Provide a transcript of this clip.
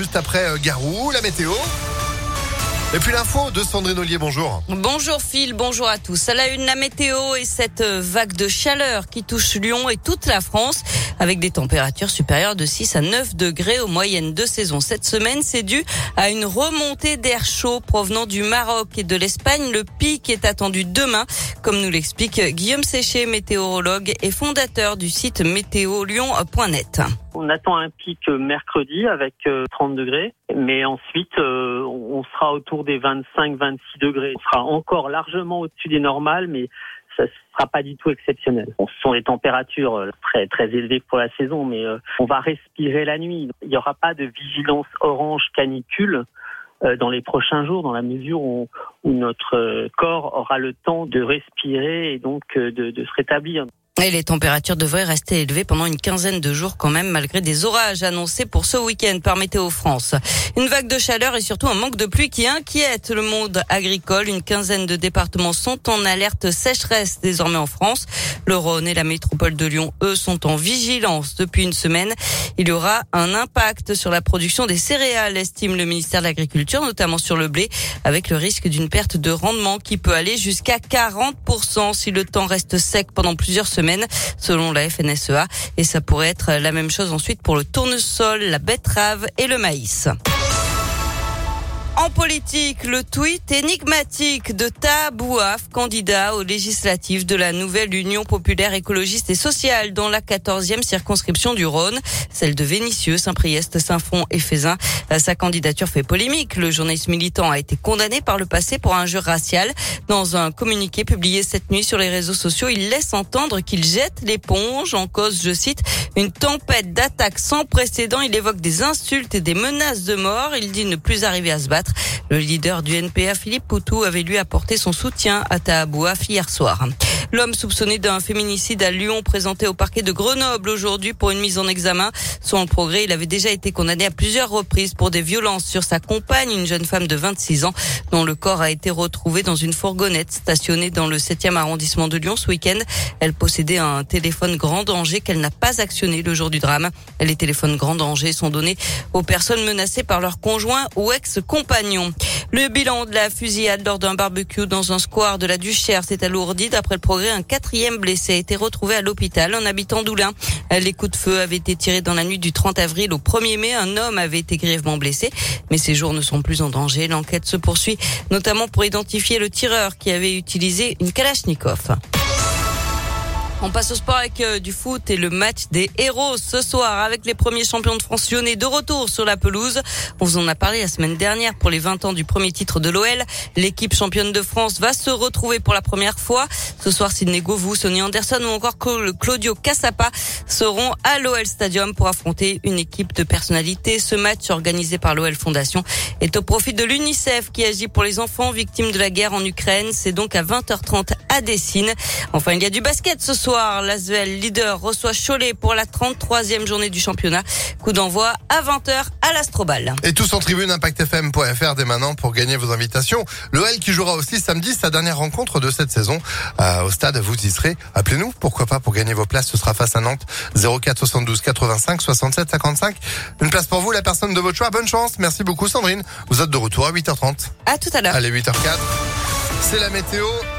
juste après Garou, la météo. Et puis l'info de Sandrine Ollier, bonjour. Bonjour Phil, bonjour à tous. À la une, la météo et cette vague de chaleur qui touche Lyon et toute la France avec des températures supérieures de 6 à 9 degrés aux moyennes de saison. Cette semaine, c'est dû à une remontée d'air chaud provenant du Maroc et de l'Espagne. Le pic est attendu demain, comme nous l'explique Guillaume Sécher, météorologue et fondateur du site météo-lyon.net. On attend un pic mercredi avec 30 degrés, mais ensuite on sera autour des 25-26 degrés. On sera encore largement au-dessus des normales, mais ça ne sera pas du tout exceptionnel. Bon, ce sont des températures très, très élevées pour la saison, mais on va respirer la nuit. Il n'y aura pas de vigilance orange canicule dans les prochains jours, dans la mesure où notre corps aura le temps de respirer et donc de se rétablir. Et les températures devraient rester élevées pendant une quinzaine de jours quand même, malgré des orages annoncés pour ce week-end par Météo France. Une vague de chaleur et surtout un manque de pluie qui inquiète le monde agricole. Une quinzaine de départements sont en alerte sécheresse désormais en France. Le Rhône et la métropole de Lyon, eux, sont en vigilance depuis une semaine. Il y aura un impact sur la production des céréales, estime le ministère de l'Agriculture, notamment sur le blé, avec le risque d'une perte de rendement qui peut aller jusqu'à 40% si le temps reste sec pendant plusieurs semaines, selon la FNSEA, et ça pourrait être la même chose ensuite pour le tournesol, la betterave et le maïs. En politique, le tweet énigmatique de Taha Bouhafs, candidat aux législatives de la Nouvelle Union Populaire Écologiste et Sociale dans la 14e circonscription du Rhône, celle de Vénissieux, Saint-Priest, Saint-Front et Fézin. Sa candidature fait polémique. Le journaliste militant a été condamné par le passé pour injure raciale. Dans un communiqué publié cette nuit sur les réseaux sociaux, il laisse entendre qu'il jette l'éponge en cause, je cite, une tempête d'attaques sans précédent. Il évoque des insultes et des menaces de mort. Il dit ne plus arriver à se battre. Le leader du NPA, Philippe Poutou, avait lui apporté son soutien à Taha Bouhafs hier soir. L'homme soupçonné d'un féminicide à Lyon, présenté au parquet de Grenoble aujourd'hui pour une mise en examen. Selon le Progrès, il avait déjà été condamné à plusieurs reprises pour des violences sur sa compagne, une jeune femme de 26 ans, dont le corps a été retrouvé dans une fourgonnette stationnée dans le 7e arrondissement de Lyon ce week-end. Elle possédait un téléphone grand danger qu'elle n'a pas actionné le jour du drame. Les téléphones grand danger sont donnés aux personnes menacées par leur conjoint ou ex-compagnon. Le bilan de la fusillade lors d'un barbecue dans un square de la Duchère s'est alourdi. D'après le Progrès, un 4e blessé a été retrouvé à l'hôpital, un habitant d'Oulin. Les coups de feu avaient été tirés dans la nuit du 30 avril au 1er mai. Un homme avait été grièvement blessé, mais ses jours ne sont plus en danger. L'enquête se poursuit, notamment pour identifier le tireur qui avait utilisé une kalachnikov. On passe au sport avec du foot et le match des héros ce soir avec les premiers champions de France lyonnais de retour sur la pelouse. On vous en a parlé la semaine dernière pour les 20 ans du premier titre de l'OL. L'équipe championne de France va se retrouver pour la première fois. Ce soir, Sidney Govou, Sonny Anderson ou encore Claudio Cassapa seront à l'OL Stadium pour affronter une équipe de personnalités. Ce match organisé par l'OL Fondation est au profit de l'UNICEF qui agit pour les enfants victimes de la guerre en Ukraine. C'est donc à 20h30 à Décines. Enfin, il y a du basket ce soir. L'Asvel, leader, reçoit Cholet pour la 33e journée du championnat. Coup d'envoi à 20h à l'Astrobal. Et tous en tribune, impactfm.fr dès maintenant pour gagner vos invitations. L'OL qui jouera aussi samedi sa dernière rencontre de cette saison. Au stade, vous y serez. Appelez-nous, pourquoi pas, pour gagner vos places. Ce sera face à Nantes, 04 72 85 67 55. Une place pour vous, la personne de votre choix. Bonne chance. Merci beaucoup Sandrine. Vous êtes de retour à 8h30. À tout à l'heure. Allez, 8h04. C'est la météo.